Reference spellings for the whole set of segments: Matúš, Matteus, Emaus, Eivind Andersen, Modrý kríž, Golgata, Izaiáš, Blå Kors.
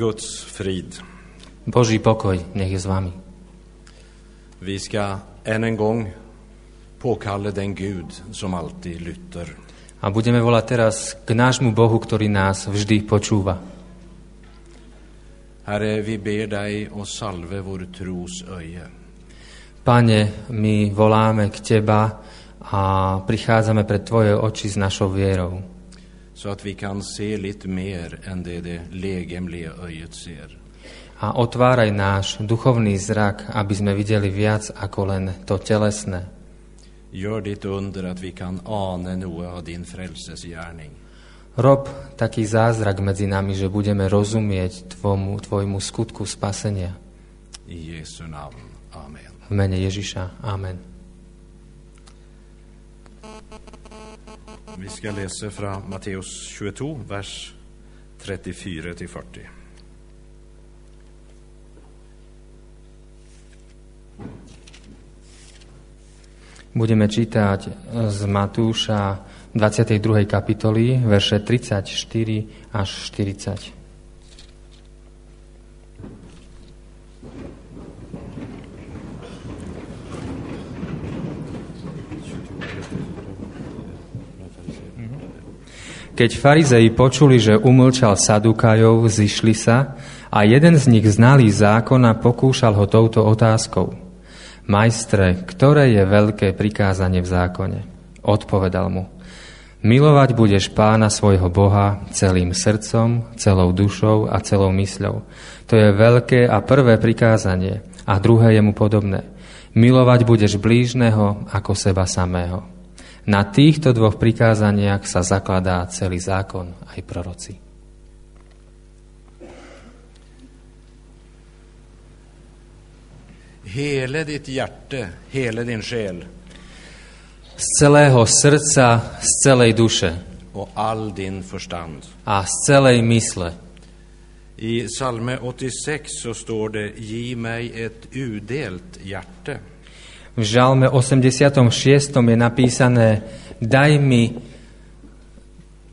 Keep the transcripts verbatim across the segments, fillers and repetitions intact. Guds frid. Boží pokoj nech je s vami. Vi ska än en gång påkalla den Gud som alltid lytter. A budeme volať teraz k nášmu Bohu, ktorý nás vždy počúva. Herre, vi ber dig och salve vår tros öje. Pane, my voláme k teba a prichádzame pred tvoje oči s našou vierou. Så att vi kan se lite mer än det det legemliga öjet ser. A otváraj náš duchovný zrak, aby sme videli viac ako len to telesné. Gör ditt under att vi kan ana något av din frälsesgärning. Rob taký zázrak medzi nami, že budeme rozumieť tvojmu, tvojmu skutku spasenia. I Jesu navn. Amen. V mene Ježiša. Amen. Vi ska läsa från Matteus tjugotvå, vers trettiofyra till fyrtio. Budeme čítať z Matúša dvadsiatej druhej kapitoly, verše tridsaťštyri až štyridsať. Keď farizeji počuli, že umlčal Sadukajov, zišli sa a jeden z nich znalý zákona pokúšal ho touto otázkou. Majstre, ktoré je veľké prikázanie v zákone? Odpovedal mu. Milovať budeš Pána svojho Boha celým srdcom, celou dušou a celou mysľou. To je veľké a prvé prikázanie a druhé je mu podobné. Milovať budeš blížneho ako seba samého. Na týchto dvoch prikázaniach sa zakladá celý zákon aj proroci. Hele ditt hjerte, hele din själ. Z celého srdca, z celej duše. Och all din förstand. A z celej mysle. I Psalme åttiosex så står det: Gi mig ett udelt hjerte. V žalme osemdesiatom šiestom je napísané: Daj mi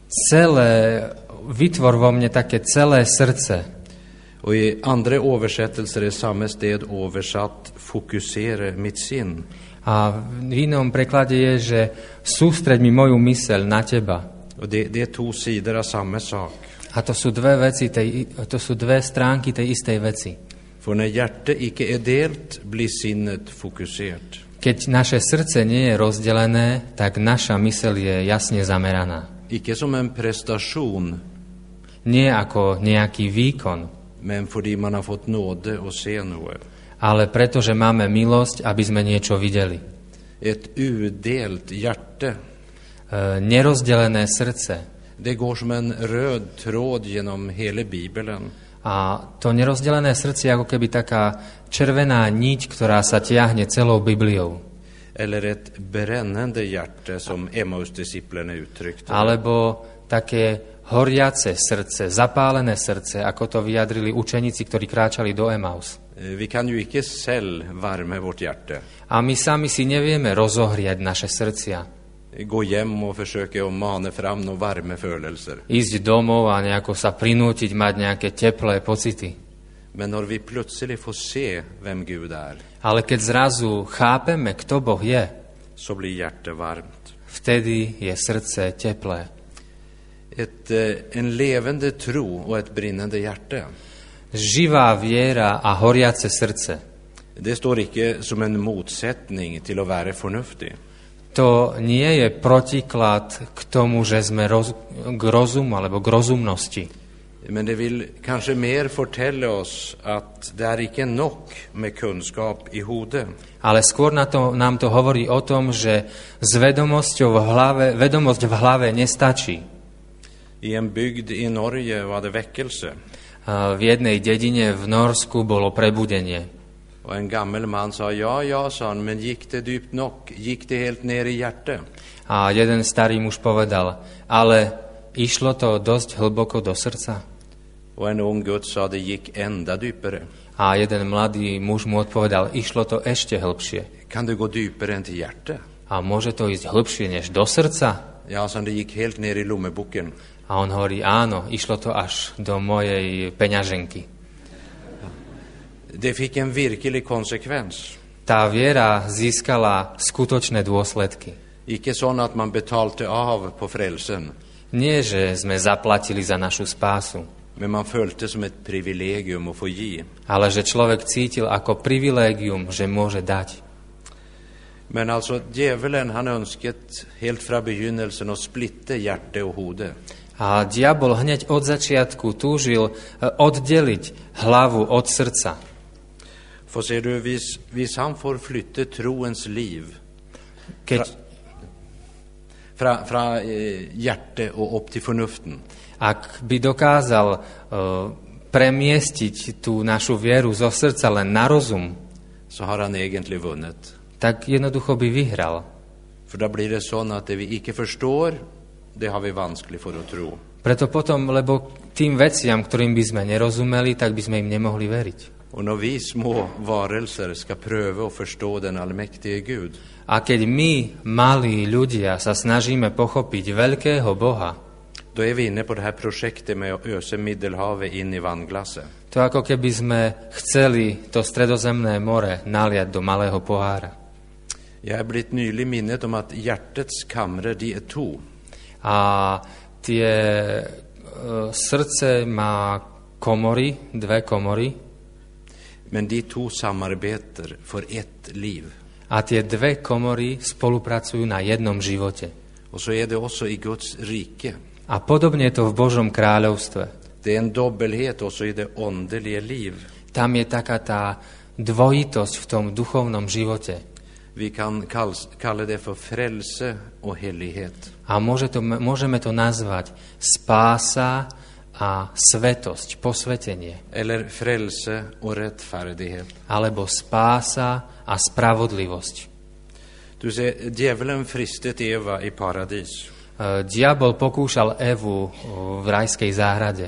celé, vytvor vo mne také celé srdce. Och i andra översättelser är samma sted översatt fokusera mitt sinn. A v inom preklade je, že sústreď mi moju myseľ na teba. Och det det är två sidor av samma sak. A to sú dve veci tej, to sú dve stránky tej istej veci. För när hjärtat inte är delt blir sinnet fokuserat. Keď naše srdce nie je rozdelené, tak naša myseľ je jasne zameraná. Ikke som en prestation, nie ako nejaký výkon, men fordi man har fått nåde och se något. Ale pretože máme milosť, aby sme niečo videli. Ett udelt hjärta, e, nerozdelené srdce. Det går som en röd tråd genom hela Bibeln. A to nerozdelené srdce je ako keby taká červená niť, ktorá sa tiahne celou Bibliou. Alebo také horiace srdce, zapálené srdce, ako to vyjadrili učeníci, ktorí kráčali do Emaus. A my sami si nevieme rozohriať naše srdcia. Gå hem och försöka och mana fram några varma känslor. Ísť domov a nejako sa prinútiť mať nejaké teplé pocity. Men när vi plötsligt får se vem Gud är. Ale keď zrazu chápeme, kto Boh je, så blir hjärtat varmt. Vtedy je srdce teplé. Ett en levande tro och ett brinnande hjärta. Živá viera a horiace srdce. Det står inte som en motsättning till att vara förnuftig. To nie je protiklad k tomu, že sme roz, k rozumu alebo k rozumnosti. Men det vill kanske mer fortälla oss att det är inte nog med kunskap i hodet. Ale skôr na to, nám to hovorí o tom, že s vedomosťou v hlave, vedomosť v hlave nestačí. I en bygd i Norge var det väckelse. V jednej dedine v Norsku bolo prebudenie. Och en gammal man sa ja ja sa, men gick det djupt nog, gick det helt ner i hjärtat. A jeden starý muž povedal, ale išlo to dosť hlboko do srdca. Och en ung gutt sa det gick ända djupare. A jeden mladý muž mu odpovedal, išlo to ešte hlbšie. Kan det gå djupare än till hjärtat? A môže to ísť hlbšie než do srdca? Ja sa, det gick helt ner i lommeboken. A on hovorí, áno, išlo to až do mojej peňaženky. Det fick en verklig konsekvens. Tá viera získala skutočné dôsledky. Ikke sånn att man betalte av på frälsen. Nie, že sme zaplatili za našu spásu. Men man følte som ett privilegium att få ge. Ale že človek cítil ako privilégium, že môže dať. Men alltså djävulen han önskat helt från begynnelsen att splitta hjärta och hode. A diabol hneď od začiatku túžil oddeliť hlavu od srdca. For ser du vis vis han får flytte troens liv. Keď fra fra hjärta och upp till förnuften. Ak by dokázal uh, premiestiť tú našu vieru zo srdca len na rozum, så har han egentligen vunnit. Tak jednoducho by vyhral. För då blir det sån att det vi inte förstår, det har vi vanskligt för att tro. Preto potom, lebo tým veciam, ktorým by sme nerozumeli, tak by sme im nemohli veriť. Och när vi små varelser ska pröva och förstå den allmäktige Gud. A keď my, malí ľudia, sa snažíme pochopiť veľkého Boha, då är vi inne på det här projektet med att ösa Middelhavet in i vannglaset. To ako keby sme chceli to stredozemné more naliať do malého pohára. Jag är blivit nyligen minnet om att hjärtats kamrar de är två. A tie uh, srdce má komory, dve komory. Men de två samarbetar för ett liv. A tie dve komory spolupracujú na jednom živote. Och så är det också i Guds rike. A podobne je to v Božom kráľovstve. Det är en dubbelhet också i det andliga liv. Tam je taká tá dvojitosť v tom duchovnom živote. Vi kan kalla det för frälse och helighet. A môže to, môžeme to nazvať spása a svetosť, posvetenie. Eller frälse och rättfärdighet. Alebo spása a spravodlivosť. Du ser, djävulen fristet Eva i paradis. Diabol pokúšal Evu v rajskej záhrade.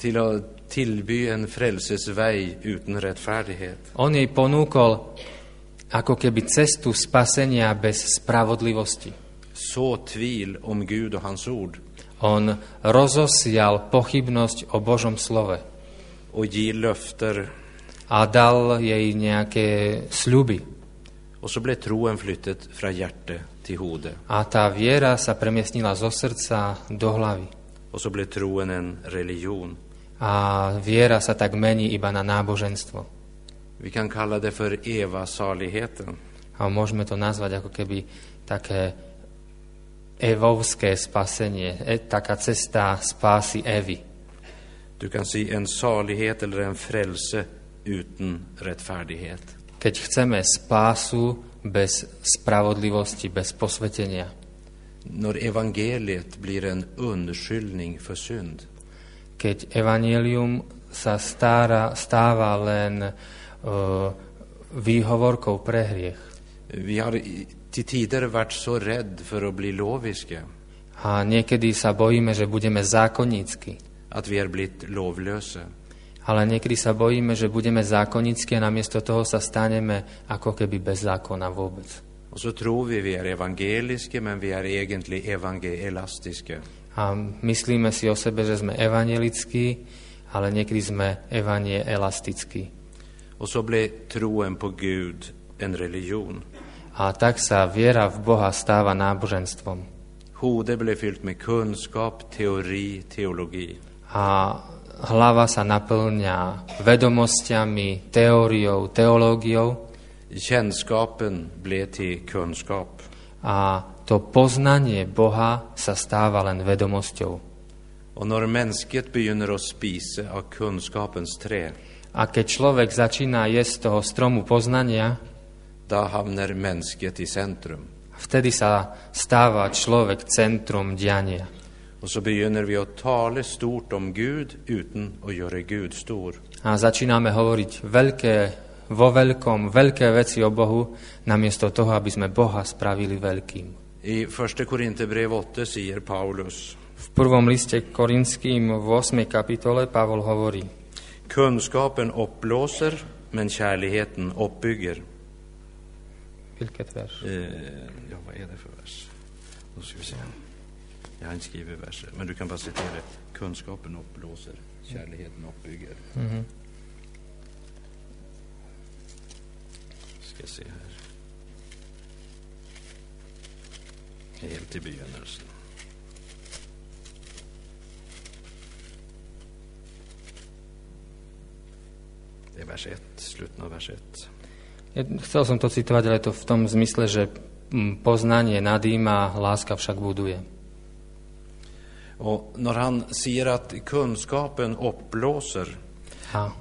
Till att tillby en frälsesväg utan rättfärdighet. On jej ponúkol ako keby cestu spasenia bez spravodlivosti. Så tvil om Gud och hans ord. On rozosial pochybnosť o Božom slove. Och ge löfter. A dal jej nejaké sľuby. Och så blev troen flyttet från hjärtat. A tá viera sa premiestnila zo srdca do hlavy. A viera sa tak mení iba na náboženstvo. A môžeme to nazvať ako keby také evovské spasenie, taká cesta spásy Evy. Keď chceme spásu bez spravodlivosti, bez posvetenia. När evangeliet blir en undskyldning för synd. Keď evangelium sa stará, stáva len uh, výhovorkou pre hriech. Vi har till tider varit så rädd för att bli loviska. A niekedy sa bojíme, že budeme zákonnícky. Att vi har blivit lovlösa. Ale niekedy sa bojíme, že budeme zákonnícky a namiesto toho sa staneme ako keby bez zákona vôbec. A myslíme si o sebe, že sme evangelickí, ale niekedy sme evanie elastickí. A tak sa viera v Boha stáva náboženstvom. A hlava sa naplňa vedomosťami, teóriou, teológiou. A to poznanie Boha sa stáva len vedomosťou. A keď človek začína jesť toho stromu poznania, vtedy sa stáva človek centrum diania. Och så begynner vi att tala stort om Gud utan att göra Gud stor. A začíname hovoriť veľké, vo veľkom, veľké veci o Bohu, namiesto toho, aby sme Boha spravili veľkým. I Första Korinthierbrev åtta säger Paulus. V prvom liste Korinským v ôsmej kapitole Pavol hovorí: Kunskapen uppblåser, men kärleken uppbygger. Vilket vers? Eh, ja, vad är det för vers? Då ska vi se. Jag har inte skrivit verser, men du kan bara citera det. Kunskapen uppblåser, kärleken uppbygger. Mm-hmm. Ska se här. Helt i begynnelsen. Det är vers ett, slutet av vers ett. Ja, chcel som to citovať, ale to v tom zmysle, že poznanie nadýma, láska však buduje. Och när han säger att kunskapen uppblåser. Ja.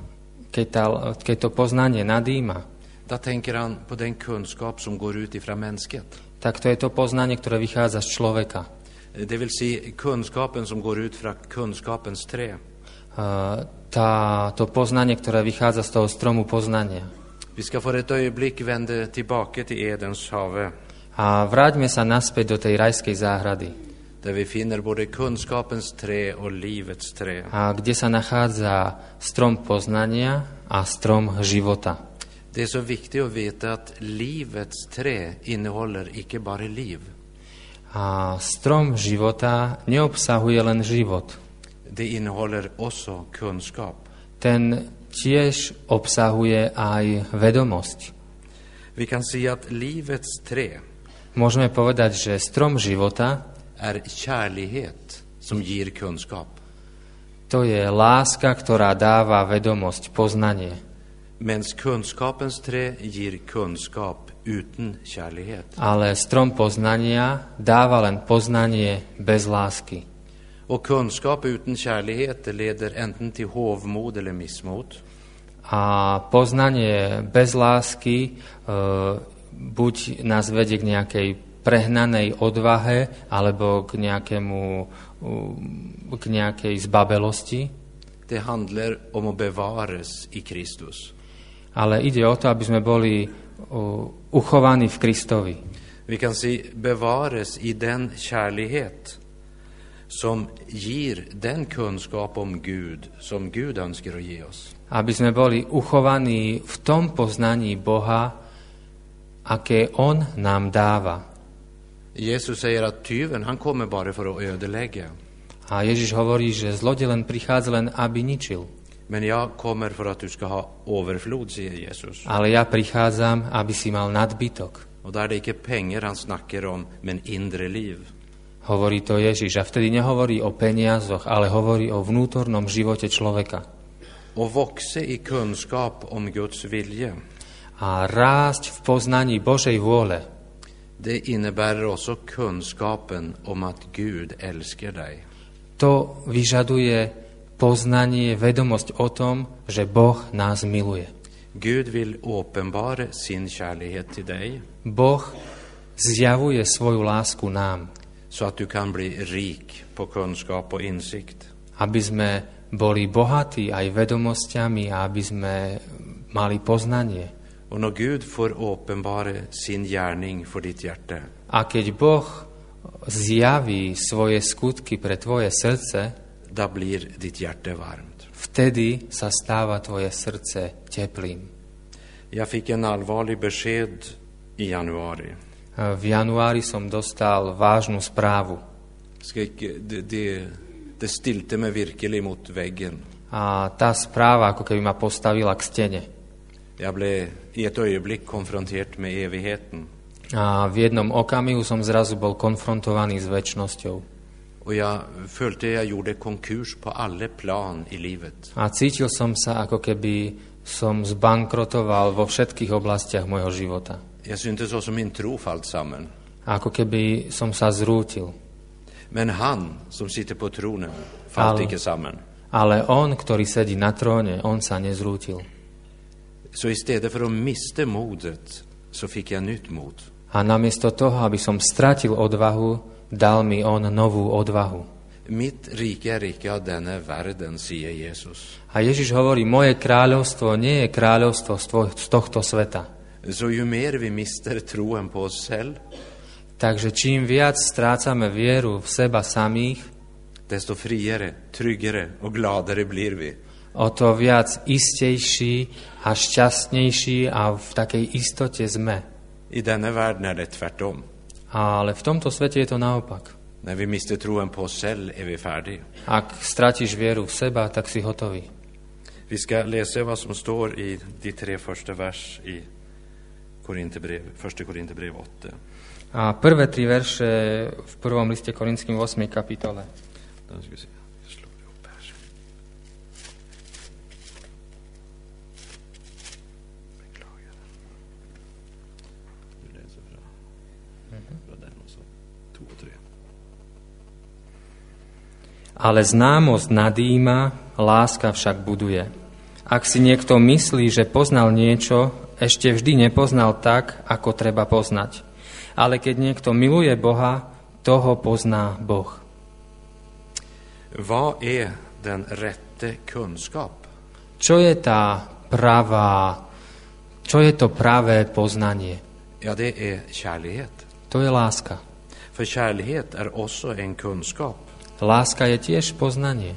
Keď, tá, keď to poznanie nadýma, då tänker han på den kunskap som går ut ifrån mänskhet. Tak to je to poznanie, ktoré vychádza z človeka. Det vill säga kunskapen som går ut från kunskapens trä. Tá, to poznanie, ktoré vychádza z toho stromu poznania. Vi ska för ett ögonblick vända tillbaka till Edens have. A vráťme sa naspäť do tej rajskej záhrady. Där vi finner både kunskapens trä och livets trä. A kde sa nachádza strom poznania a strom života. Det är så viktigt att veta att livets trä innehåller icke bara liv. A strom života neobsahuje len život. Det innehåller också kunskap. Ten tiež obsahuje aj vedomosť. Vi kan si att livets trä. Môžeme povedať, že strom života är kärlighet som ger kunskap. To je láska, ktorá dáva vedomosť, poznanie. Mens kunskapens trä ger kunskap utan kärlighet. Ale strom poznania dáva len poznanie bez lásky. Och kunskap utan kärlighet leder enten till hovmod eller missmod. A poznanie bez lásky e, buď nás vedie k nejakej prehnanej odvahe alebo k nejakému k nejakej zbabelosti. Det handlar om att bevaras i Kristus. Ale ide o to, aby sme boli uh, uchovaní v Kristovi. Vi kan se bevaras i den kärlighet som ger den kunskap om Gud som Gud önskar att ge oss. Aby sme boli uchovaní v tom poznaní Boha, aké on nám dáva. Jesus säger att tyven han kommer bara för att ödelägga. A Ježiš hovorí, že zlodej len prichádza len aby ničil. Men jag kommer för att du ska ha överflod, säger Jesus. Ale ja prichádzam, aby si mal nadbytok. Och där är det inte pengar han snackar om, men inre liv. Hovorí to Ježiš a vtedy nehovorí o peniazoch, ale hovorí o vnútornom živote človeka. O växa i kunskap om Guds vilja. A rásť v poznaní Božej vôle. Det innebär också kunskapen om att Gud älskar dig. To vyžaduje poznanie, vedomosť o tom, že Boh nás miluje. Gud vill uppenbara sin kärlek till dig. Boh zjavuje svoju lásku nám. Så att du kan bli rik på kunskap och insikt. Aby sme boli bohatí aj vedomosťami a aby sme mali poznanie. Och när Gud får uppenbara sin gärning för ditt hjärta. A keď Boh zjaví svoje skutky pre tvoje srdce, då blir ditt hjärta varmt. Vtedy sa stáva tvoje srdce teplým. Jag fick en allvarlig besked i januari. V januári som dostal vážnu správu. A tá správa ako keby ma postavila k stene. A v jednom okamihu som zrazu bol konfrontovaný s večnosťou. A cítil som sa, ako keby som zbankrotoval vo všetkých oblastiach mojho života. Jag syntes också min tro fallit samman. Ako keby som sa zrútil. Men han som sitter på tronen fallit inte samman. Ale on, ktorý sedí na tróne, on sa nezrútil. Så istället för att mista modet så fick jag nytt mod. A namiesto toho, aby som stratil odvahu, dal mi on novú odvahu. Mitt rike er ikke av denne verden, sier Jesus. A Ježiš hovorí, moje kráľovstvo nie je kráľovstvo z, tvoj, z tohto sveta. Så ju mer vi mister troen på oss selv, takže čím viac strácame vieru v seba samých, desto friere, tryggere og gladere blir vi. O to viac istejší a šťastnejší a v takej istote sme. I denne verden er det tvärtom. Ale v tomto svete je to naopak. När vi mister troen på oss själv är vi färdiga. Ak stratíš vieru v seba, tak si hotový. Vi ska läsa vad som står i de tre första vers i Korinthierbrev, första Korinthierbrev åtta. A prvé tri verše v prvom liste Korinským ôsmej kapitole. Då ska vi se. Jag slår ihop här. Beklagar. Nu läser jag från den och så två och tre. Ale známosť nadýma, láska však buduje. Ak si niekto myslí, že poznal niečo, ešte vždy nepoznal tak, ako treba poznať. Ale keď niekto miluje Boha, toho pozná Boh. Vad är den rätte kunskap? Čo je tá pravá, čo je to pravé poznanie? Ja, det är kärlighet. To je láska. För kärlighet är också en kunskap. Láska je tiež poznanie.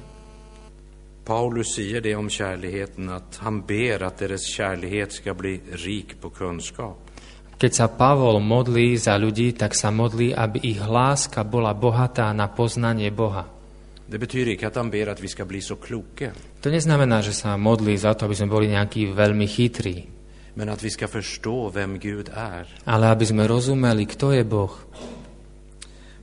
Paulus säger det om kärligheten att han ber att deras kärlighet ska bli rik på kunskap. Keď sa Pavol modlí za ľudí, tak sa modlí, aby ich láska bola bohatá na poznanie Boha. Det betyder inte att han ber att vi ska bli så kloka. To neznamená, že sa modlí za to, aby sme boli nejakí veľmi chytrí. Men att vi ska förstå vem Gud är. Ale aby sme rozumeli, kto je Boh.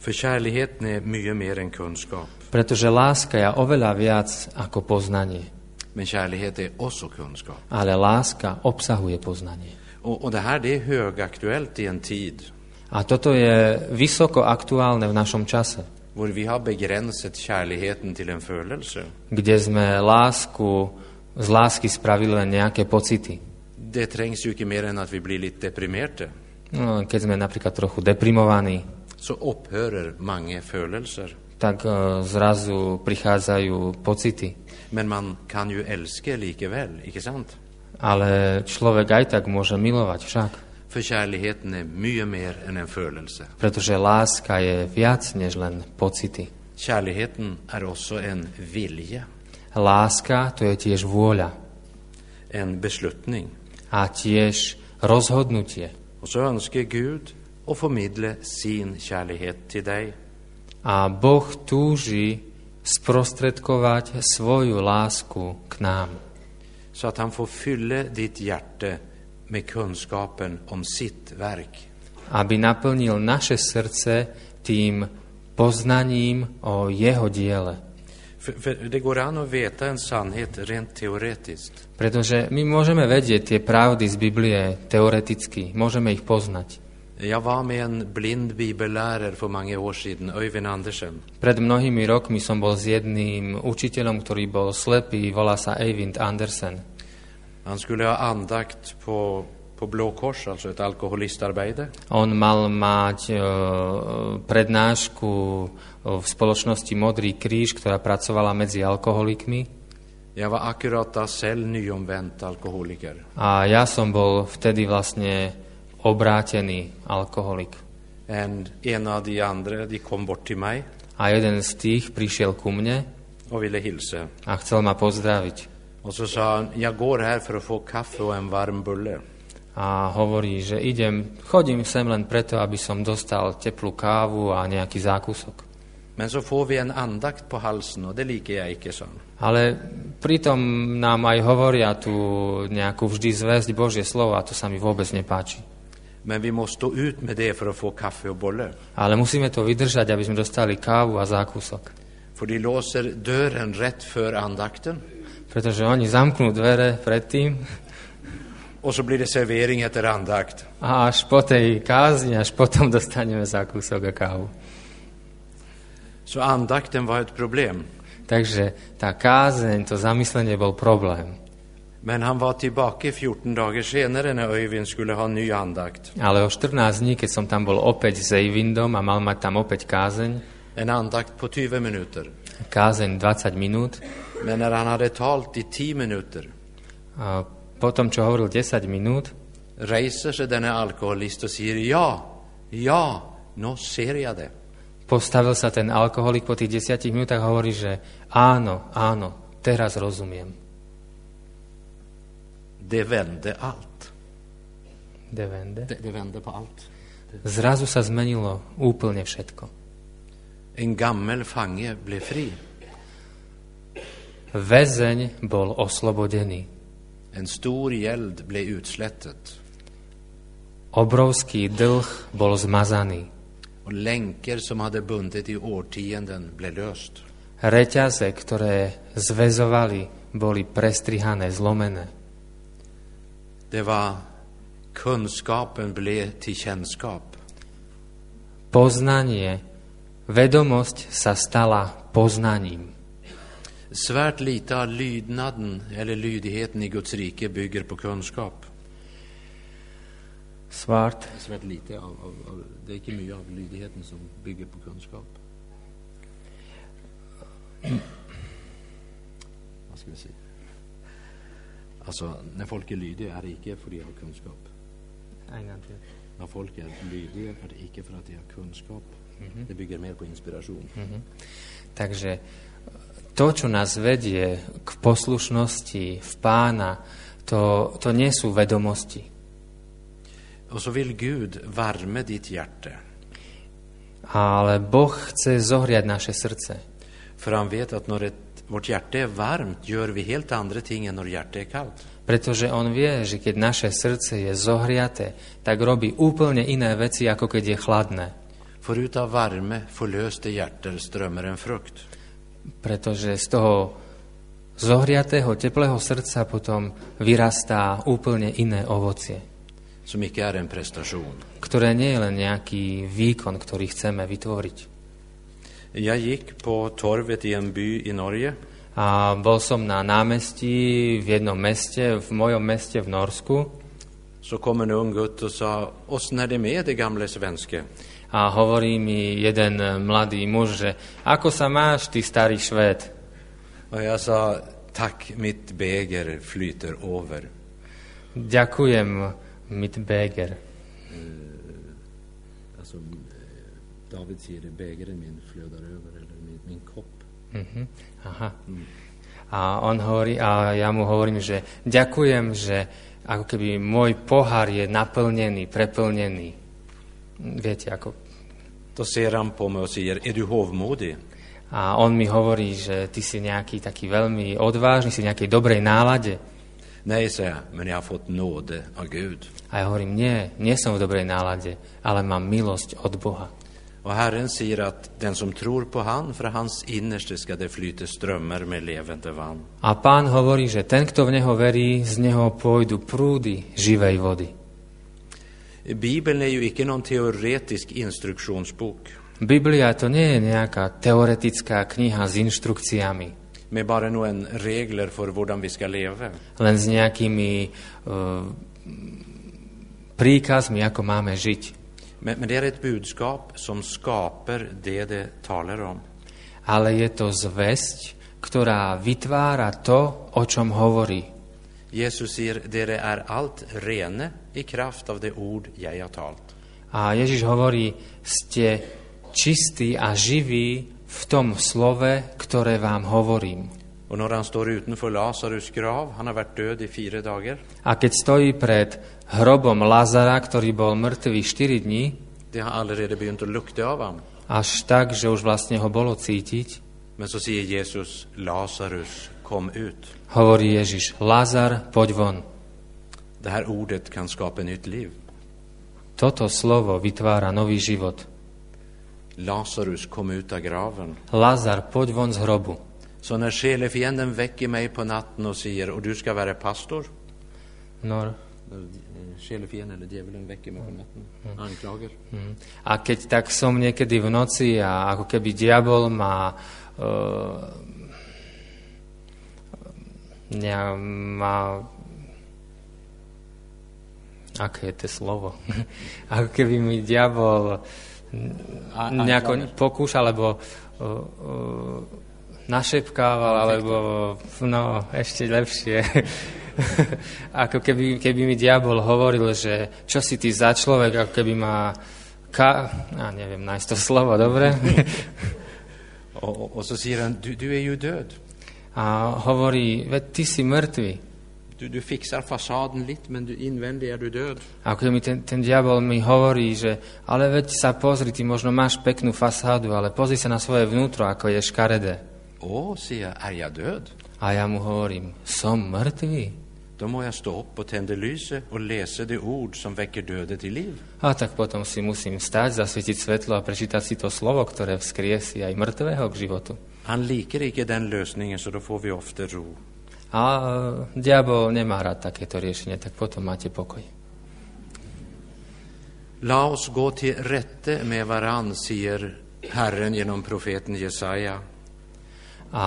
För kärligheten är mycket mer än kunskap. Pretože láska je oveľa viac ako poznanie. Men kärlighet är också kunskap. Ale láska obsahuje poznanie. Och, och det här det är högaktuellt i en tid. A toto je vysoko aktuálne v našom čase. Hvor vi har begränsat kärligheten till en förlelse. Kde sme lásku z lásky spravili len nejaké pocity. Det trängs ju inte mer än att vi blir lite deprimerade. No, keď sme napríklad trochu deprimovaní, så upphör många känslor. Tak uh, zrazu prichádzajú pocity. Men man kan ju älska likeväl, ikke sant? Ale človek aj tak môže milovať však. För kärligheten är mycket mer än en känslor. Pretože láska je viac než len pocity. Kärligheten är också en vilja. Láska to je tiež vôľa. En beslutning. A tiež rozhodnutie. Och så önskar Gud och förmedla sin kärlighet till dig. A Boh túži sprostredkovať svoju lásku k nám. Så att han får fylla ditt hjärta med kunskapen om sitt verk. Aby naplnil naše srdce tým poznaním o jeho diele. För, för det går an att veta en sannhet rent teoretiskt. Pretože my môžeme vedieť tie pravdy z Biblie teoreticky, môžeme ich poznať. Jag var med en blind bibellärare för många år sedan, Eivind Andersen. Pred mnohými rokmi som bol s jedným učiteľom, ktorý bol slepý, volá sa Eivind Andersen. Han skulle ha andakt på på Blå Kors, alltså ett alkoholistarbete. On mal mať uh, prednášku v spoločnosti Modrý kríž, ktorá pracovala medzi alkoholikmi. Ja var akkurat där själv nyomvänd alkoholiker. A ja som bol vtedy vlastne obrátený alkoholik. And en av de andre, de kom bort til mig. A jeden z tých prišiel ku mne. Och ville hilsa. A chcel ma pozdraviť. Och så sa han, jag går här för att få kaffe och en varm bulle. A hovorí, že idem, chodím sem len preto, aby som dostal teplú kávu a nejaký zákusok. Men så får vi en andakt på halsen och det liker jag inte så. Ale pritom nám aj hovoria tu nejakú vždy zvesť Božie slovo a to sa mi vôbec nepáči. Men vi måste ut med det för att få kaffe och bolle. Ale musíme to vydržať, aby sme dostali kávu a zákusok. För de låser dörren rätt för andakten. Pretože oni zamknú dvere predtým. Och så blir det servering efter andakt. A až po tej kázni, až potom dostaneme zákusok a kávu. Så andakten var ett problem. Takže tá kázeň, to zamyslenie bol problém. Men han var tillbaka fjorton dagar senare när Eivind skulle ha ny andakt. Ale o štrnásť dní, keď som tam bol opäť s Eivindom a mal mať tam opäť kázeň, En andakt på tjugo minuter. Kázeň dvadsať minút. Men när han hade talat i tio minuter. A potom čo hovoril desať minút, reiser sig denne alkoholist och säger ja, ja, no ser jag det. Postavil sa ten alkoholik po tých desiatich minútach, hovorí, že áno, áno, teraz rozumiem. Det vände allt. Det vände. Det, det vände på allt. Zrazu sa zmenilo úplne všetko. En gammel fange blev fri. Väzeň bol oslobodený. En stor gäld blev utslättet. Obrovský dlh bol zmazaný. Och länkar som hade bundit i årtionden blev löst. Reťaze, ktoré zväzovali, boli prestrihané, zlomené. Det var kunskapen blev till kännskap. Poznanie, vedomosť sa stala poznaním. Svärt lite av lydnaden eller lydigheten i Guds rike bygger på kunskap. Svart. Svärt lite av, av, av det är inte mycket av lydigheten som bygger på kunskap. Vad ska vi säga? Alltså när folk är lydiga är det inte för att de har kunskap. Nej, inte. När folk är lydiga är det inte för att de har kunskap. Mm-hmm. Det bygger mer på inspiration. Mm-hmm. Takže to, čo nás vedie k poslušnosti v Pána, to, to nie sú vedomosti. Och så vill Gud värma ditt hjärta. Ale Boh chce zohriať naše srdce. För han vet att när ett, vårt hjärta är varmt gör vi helt andra ting än när hjärtat är kallt. Pretože on vie, že keď naše srdce je zohriate, tak robí úplne iné veci, ako keď je chladné. Förut av värme förlöste hjärter strömmar en frukt. Pretože z toho zohriatého, teplého srdca potom vyrastá úplne iné ovocie. Som ikke er en prestasjon. Ktoré nie je len nejaký výkon, ktorý chceme vytvoriť. Jag gick på torvet i en by i Norge. A bol som na námestí v jednom meste, v mojom meste v Norsku. Så kom en ung gutt och sa, "Åsn är det med det gamla svenske?" A hovorí mi jeden mladý muž, že ako sa máš, ty starý Švéd? A ja sa, tak, mitt beger flyter over. Ďakujem, mitt beger. Uh, alltså, David säger, begeren min flödar över, eller min, min kopp. Uh-huh. Aha. Mm. A on hovorí, a ja mu hovorím, že ďakujem, že ako keby môj pohár je naplnený, preplnený. Viete, ako... To ser han på mig och säger, är du hovmodig? A on mi hovorí, že ty si nejaký taký veľmi odvážny, si v nejakej dobrej nálade. Nej, säger jag, men jag har fått nåde av Gud. A ja hovorím, nie, nie som v dobrej nálade, ale mám milosť od Boha. Och Herren säger att den som tror på han, för hans innerste ska det flyta strömmar med levande vatten. A Pán hovorí, že ten, kto v neho verí, z neho pôjdu prúdy živej vody. Bibeln är ju inte någon teoretisk instruktionsbok. Biblia to nie je nejaká teoretická kniha s inštrukciami. Med bara någon regler för hur vi ska leva. Len s nejakými uh, príkazmi, ako máme žiť. Men, men det är ett budskap som skapar det det talar om. Ale je to zvesť, ktorá vytvára to, o čom hovorí. Jesus säger, det är allt rene i kraft av det ord jag har talat. A Ježiš hovorí, ste čistí a živí v tom slove, ktoré vám hovorím. Och när han står utanför Lazarus grav, han har varit död i fyra dagar. A keď stojí pred hrobom Lazara, ktorý bol mŕtvy štyri dni, det har allerede begynt att lukta av ham. Až tak, že už vlastne ho bolo cítiť. Men så säger Jesus, Lazarus kom ut. Hovorí Ježiš, Lazar, poď von. Det här ordet kan skapa nytt liv. Toto slovo vytvára nový život. Lazarus kom ut av graven. Lazar, poď von z hrobu. Så när själefienden väcker mig på natten och säger, och du ska vara pastor? Når? Själefienden eller djävulen väcker mig på natten. Mm. Anklager. Mm. A keď tak som niekedy v noci a ako keby diabol ma... Uh, Ja ma... Aké je to slovo? Ako keby mi diabol nejako pokúša, alebo našepkával, alebo no, ešte lepšie. Ako keby, keby mi diabol hovoril, že čo si ty za človek, ako keby ma... Ka... Ja neviem nájsť to slovo, dobre? Og så sier han, du, du er jo død. A hovorí, veď ty si mŕtvy. Du, du fixar fasaden litt, men du innvendig er du død. A ako mi ten, ten diabol mi hovorí, že ale veď sa pozri, ty možno máš peknú fasádu, ale pozri sa na svoje vnútro, ako je škaredé. Å, sier, er jeg død? A ja mu hovorím, som mŕtvy. Då må jag stå upp och tända lyset och läsa de ord som väcker döden till liv. A tak potom si musím stať, zasvietiť svetlo a prečítať si to slovo, ktoré vzkriesí aj mŕtvého k životu. Han liker ikke den lösningen, så då får vi ofta ro. A diabol nemá rád takéto riešenie, tak potom máte pokoj. La oss gå till rätte med varann, säger Herren genom profeten Jesaja. A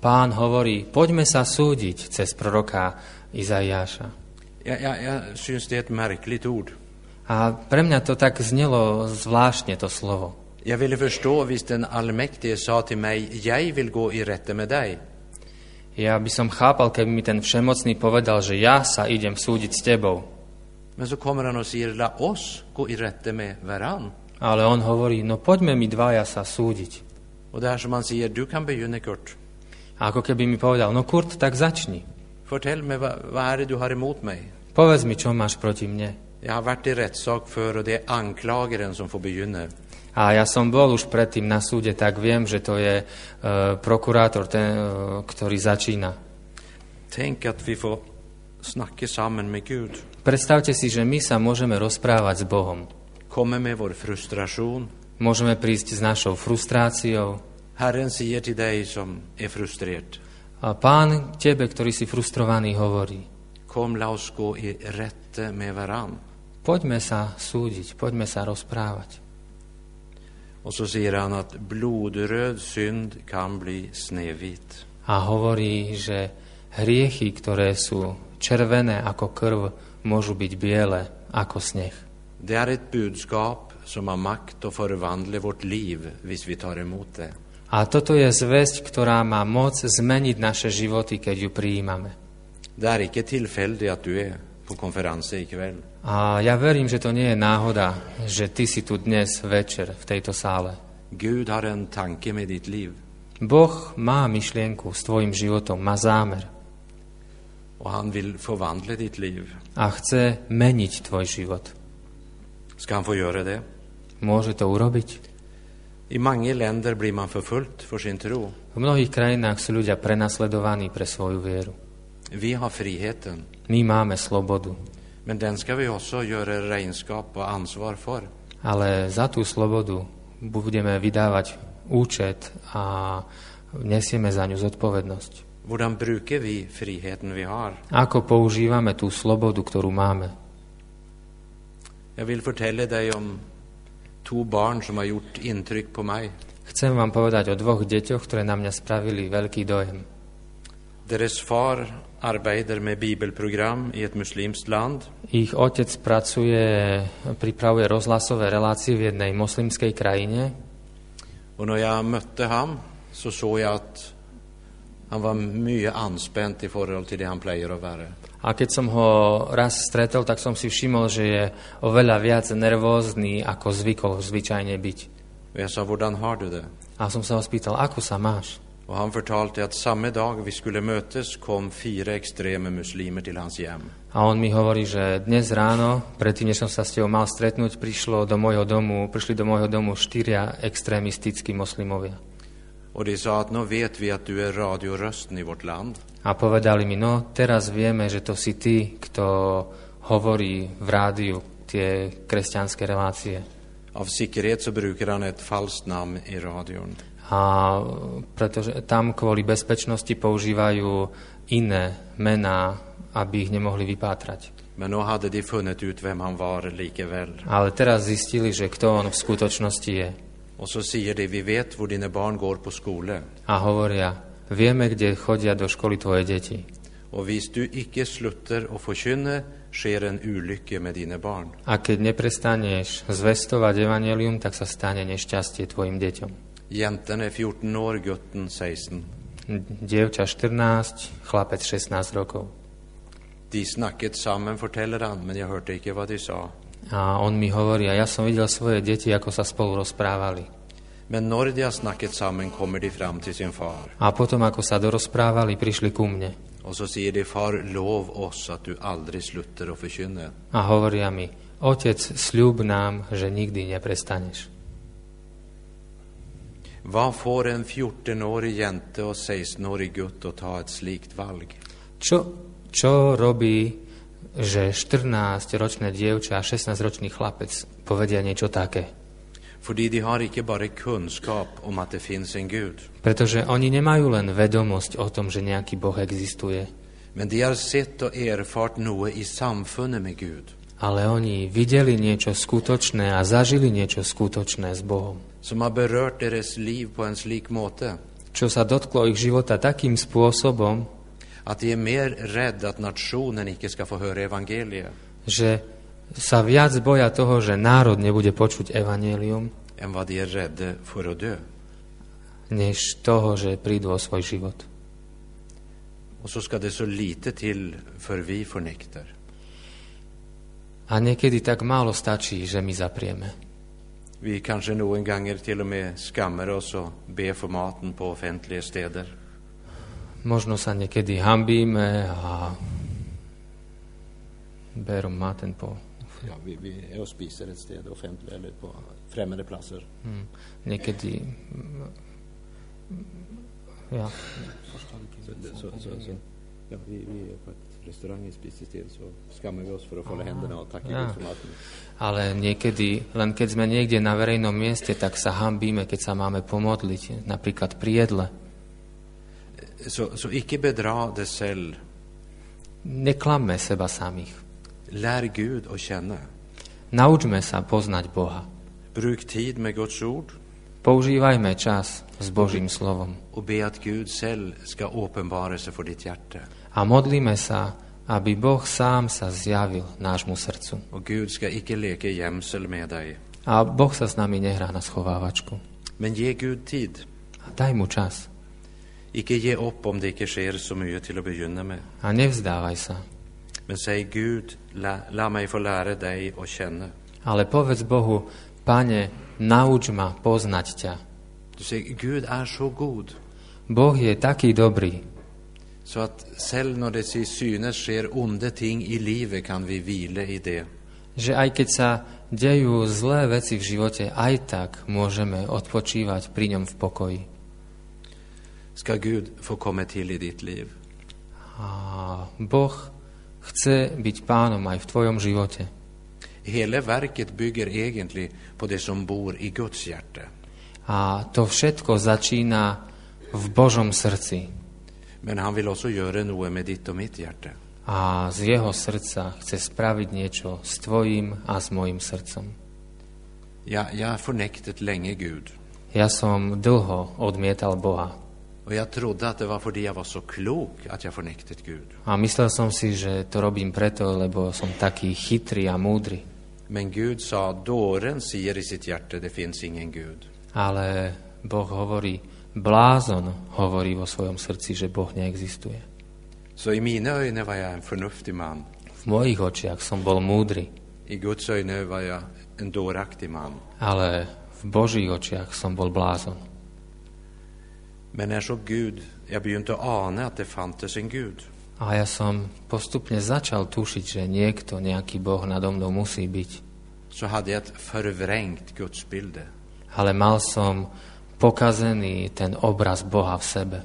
Pán hovorí, poďme sa súdiť cez proroka Izaiáša. Ja, ja, ja synes det er et merkelig ord. A pre mňa to tak znelo zvláštne, to slovo. Ja ville forstå, hvis den allmektige sa til meg, jeg vil gå i rette med deg. Ja by som chápal, keby mi ten všemocný povedal, že ja sa idem súdiť s tebou. Men så kommer han og sier, la oss gå i rette med hverandre. Ale on hovorí, no poďme mi dvaja sa súdiť. Og det er som han sier, du kan begynne, Kurt. A ako keby mi povedal, no Kurt, tak začni. Fortell meg, hva er det du har imot meg? Povedz mi, čo máš proti mne. Jeg har vært i rettssak før, og det er anklageren som får begynne. A ja som bol už predtým na súde, tak viem, že to je uh, prokurátor, ten, uh, ktorý začína. Tenk at vi får snakke sammen med Gud. Predstavte si, že my sa môžeme rozprávať s Bohom. Komme med vår frustrasjon. Môžeme prísť s našou frustráciou. Herren sier til deg som er frustrert. A Pán tebe, ktorý si frustrovaný, hovorí. Kom, la oss gå i rette med hverandre. Poďme sa súdiť, poďme sa rozprávať. Og så sier han at blodrød synd kan bli snehvit. A hovorí, že hriechy, ktoré sú červené ako krv, môžu byť biele ako sneh. Det er et budskap som har makt å forvandle vårt liv, hvis vi tar imot det. A toto je zvesť, ktorá má moc zmeniť naše životy, keď ju prijímame. A ja verím, že to nie je náhoda, že ty si tu dnes večer v tejto sále. Boh má myšlienku s tvojim životom, má zámer. A chce meniť tvoj život. Môže to urobiť? I mange länder blir man förfulgt för sin tro. V mnohých krajinách sú ľudia prenasledovaní pre svoju vieru. Vi har friheten. My máme slobodu. Men den ska vi också göra regnskap och ansvar för. Ale za tú slobodu budeme vydávať účet a nesieme za ňu zodpovednosť. Hvordan bruker vi friheten vi har? Ako používame tú slobodu, ktorú máme? Jag vill fortelle dig om to barn som har gjort intryck på mig. Chcem vám povedať o dvoch deťoch, ktoré na mňa spravili veľký dojem. Deres far arbeider med bibelprogram i et muslimskt land. Ich otec pracuje, pripravuje rozhlasové relácie v jednej moslimskej krajine. Och när jag mötte ham så såg jag att han var mycket anspänd i förhållande till det han plejer att vara. A keď som ho raz stretol, tak som si všimol, že je oveľa viac nervózny, ako zvykol zvyčajne byť. Ja sa, hvordan har du det? A som sa ho spýtal, ako sa máš? Och han fortalte att samma dag vi skulle mötes kom fyra extrema muslimer till hans hem. A on mi hovorí, že dnes ráno, predtým, než som sa s tebou mal stretnúť, prišlo do môjho domu, prišli do môjho domu štyria extrémistickí moslimovia. Och de sa att nu vet vi att du är radiorösten i vårt land. A povedali mi, no teraz vieme, že to si ty, kto hovorí v rádiu tie kresťanské relácie. Av sikkerhet så brukar han ett falskt namn i radion. A pretože tam kvôli bezpečnosti používajú iné mená, aby ich nemohli vypátrať. Men nu hade de funnit ut vem han var likeväl. Ale teraz zistili, že kto on v skutočnosti je. Och så säger de, vi vet var dina barn går på skolan. A hovoria, vieme, kde chodia do školy tvoje deti. Og hvis du ikke slutter å forkynne, skjer en ulykke med dine barn. A keď neprestaneš zvestovať evanjelium, tak sa stane nešťastie tvojim deťom. Jentene fjorten år, gutten seksten. Dievča štrnásť, chlapec šestnásť rokov. De snakket sammen, forteller han, men jeg hørte ikke hva de sa. A on mi hovorí, a ja som videl svoje deti, ako sa spolu rozprávali. Men när de har snackat samman kommer de fram till sin far. A potom ako sa dorozprávali, prišli ku mne. Och så säger de, far, lov oss att du aldrig slutar att förkynna. A hovoria mi, otec, sľub nám, že nikdy neprestaneš. Vad får en fjortenårig jente och sextonårig gutt att ta ett slikt valg? Čo, čo robí, že štrnásťročné dievča a šestnásťročný chlapec povedia niečo také? Fordi de har ikke bare kunnskap om at det finnes en Gud. Pretože oni nemajú len vedomosť o tom, že nejaký Boh existuje. Men de har sett og erfart noe i samfunnet med Gud. Ale oni videli niečo skutočné a zažili niečo skutočné s Bohom. Som har berørt deres liv på en slik måte. Čo sa dotklo ich života takým spôsobom, at de er mer redd at nasjonen ikke skal få høre evangeliet. Že sa viac boja toho, že národ nebude počuť evanjelium, než toho, že prídu o svoj život. A niekedy tak málo stačí, že my zaprieme. Možno sa niekedy hambíme a berú maten po... Ja, vi, vi är och spiser ett sted offentligt eller på främmande platser. Mm. Niekedy, ja. Så, så, så, ja, vi, vi är på ett restaurang i spisested, så skammar vi oss för att hålla händerna och tacka Gud för maten. Ale niekedy, len keď sme niekde na verejnom mieste, tak sa hanbíme, keď sa máme pomodliť, napríklad pri jedle. Så, så icke bedra dig själv. Neklamme seba samých. Lär Gud att känna. Naučme sa poznať Boha. Bruk tid med Guds ord. Používajme čas s Božím slovom. Och be att Gud själv ska uppenbara sig för ditt hjärta. A modlíme sa, aby Boh sám sa zjavil nášmu srdcu. Och Gud ska icke leka gömsel med dig. A Boh sa s nami nehrá na schovávačku. Men ge Gud tid. A daj mu čas. Icke ge upp om det icke sker så mycket till att begynna med. A nevzdávaj sa. Men säg Gud, la, la mig få lära dig och känna. Ale povedz Bohu, Pane, nauč ma poznať ťa. Du säger, Gud är så god. Boh je taký dobrý. Så att själv när det till synes sker onda ting i livet kan vi vila i det. Že aj keď sa dejú zlé veci v živote, aj tak môžeme odpočívať pri ňom v pokoji. Ska Gud få komma till i ditt liv? A Boh chce byť pánom aj v tvojom živote. Hele verket bygger egentlig på det som bor i Guds hjärta. A to všetko začína v Božom srdci. Men han vill också göra något med ditt och mitt hjärta. A z jeho srdca chce spraviť niečo s tvojim a s mojim srdcom. Ja, ja förnektet länge Gud. Ja som dlho odmietal Boha. Och jag trodde att det var för det jag var så klok att jag förnektet Gud. A myslel som si, že to robím preto, lebo som taký chytrý a múdry. Men Gud sa, dåren säger i sitt hjärta, det finns ingen Gud. Ale Boh hovorí, blázon hovorí vo svojom srdci, že Boh neexistuje. Så i mina ögon var jag en förnuftig man. V mojich očiach som bol múdry. I Guds ögon var jag en dåraktig man. Ale v Božích očiach som bol blázon. Men när så Gud, jag började inte ana att det fanns en Gud. A ja som postupne začal tušiť, že niekto, nejaký Boh nado mnou musí byť. Så hade jag förvrängt Guds bild. Ale mal som pokazený ten obraz Boha v sebe.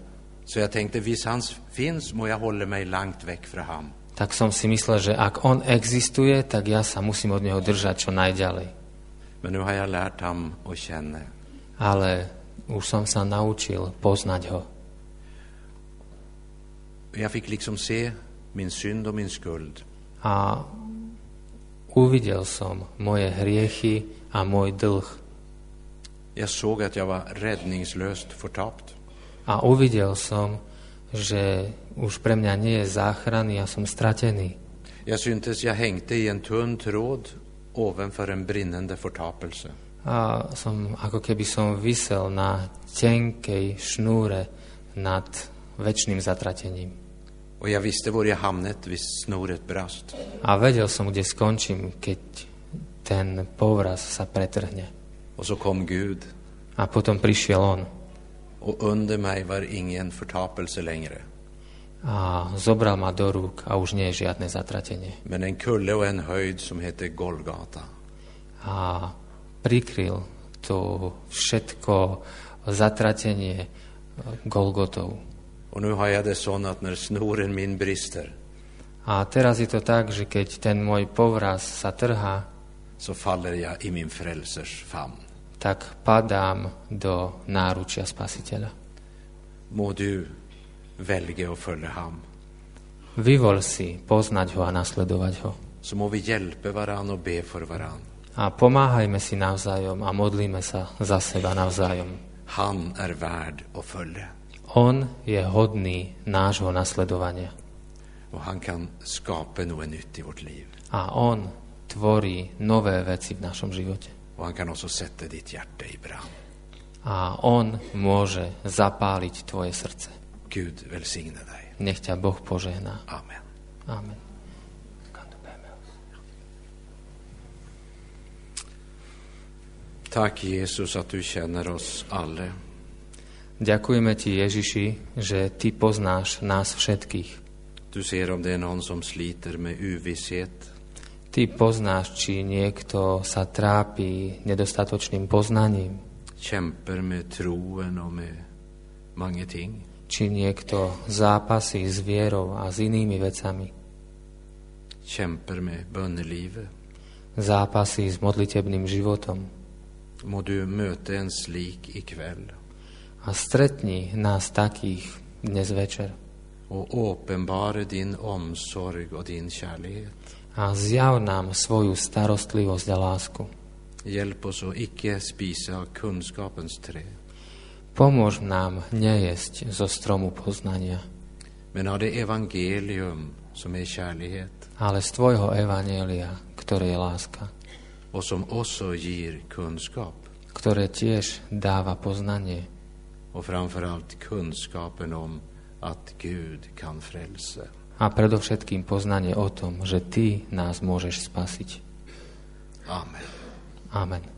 Så jag tänkte, vis han finns, må jag hålla mig långt väck från ham. Tak som si myslel, že ak on existuje, tak ja sa musím od neho držať čo najďalej. Men nu har jag lärt ham att känna. Ale už som sa naučil poznať ho. Jag fick liksom se min synd och min skuld. A uvidel som moje hriechy a môj dlh. Jag såg att jag var räddningslöst förtapt. A uvidel som, že už pre mňa nie je záchrany, ja som stratený. Jag syntes jag hängte i en tunn tråd ovanför en brinnande förtapelse. A som ako keby som visel na tenkej šnúre nad večným zatratením. Och jag visste var jag hamnat hvis snöret brast. A vedel som, kde skončím, keď ten povraz sa pretrhne. Och så kom Gud. A potom prišiel on. Och under mig var ingen förtapelse längre. A zobral ma do rúk a už nie je žiadne zatratenie. Men en kulle och en höjd som heter Golgata. A prikryl to všetko zatratenie Golgotou. Och nu har jag det sån att när snoren min brister. A teraz je to tak, že keď ten môj povraz sa trhá, så faller jag i min frälsers famn. Tak padám do náručia Spasiteľa. Må du välge och följa ham. Vyvol si poznať ho a nasledovať ho. Så må vi hjälpa varann och be för varann. A pomáhajme si navzájom a modlíme sa za seba navzájom. Han är värd att följa. On je hodný nášho nasledovania. Och han kan skapa något nytt i vårt liv. A on tvorí nové veci v našom živote. Och han kan också sätta ditt hjärta i brand. A on môže zapáliť tvoje srdce. Gud välsigne dig. Nech ťa Boh požehná. Amen. Amen. Tack Jesus att du känner oss alla. Ďakujeme ti, Ježiši, že ty poznáš nás všetkých. Du ser om det är någon som sliter med uvisshet. Ty poznáš, či niekto sa trápi nedostatočným poznaním. Kämpar med troen och med många ting. Či niekto zápasí s vierou a s inými vecami. Kämpar med bönelivet. Zápasí s modlitebným životom. Må du möta en slik ikväll. A stretni nás takých dnes večer. Och uppenbara din omsorg och din kärlek. A zjav nám svoju starostlivosť a lásku. Pomôž nám nejesť zo stromu poznania, ale z tvojho evanjelia, ktoré je láska, ktoré tiež dáva poznanie a predovšetkým poznanie o tom, že ty nás môžeš spasiť. Amen. Amen.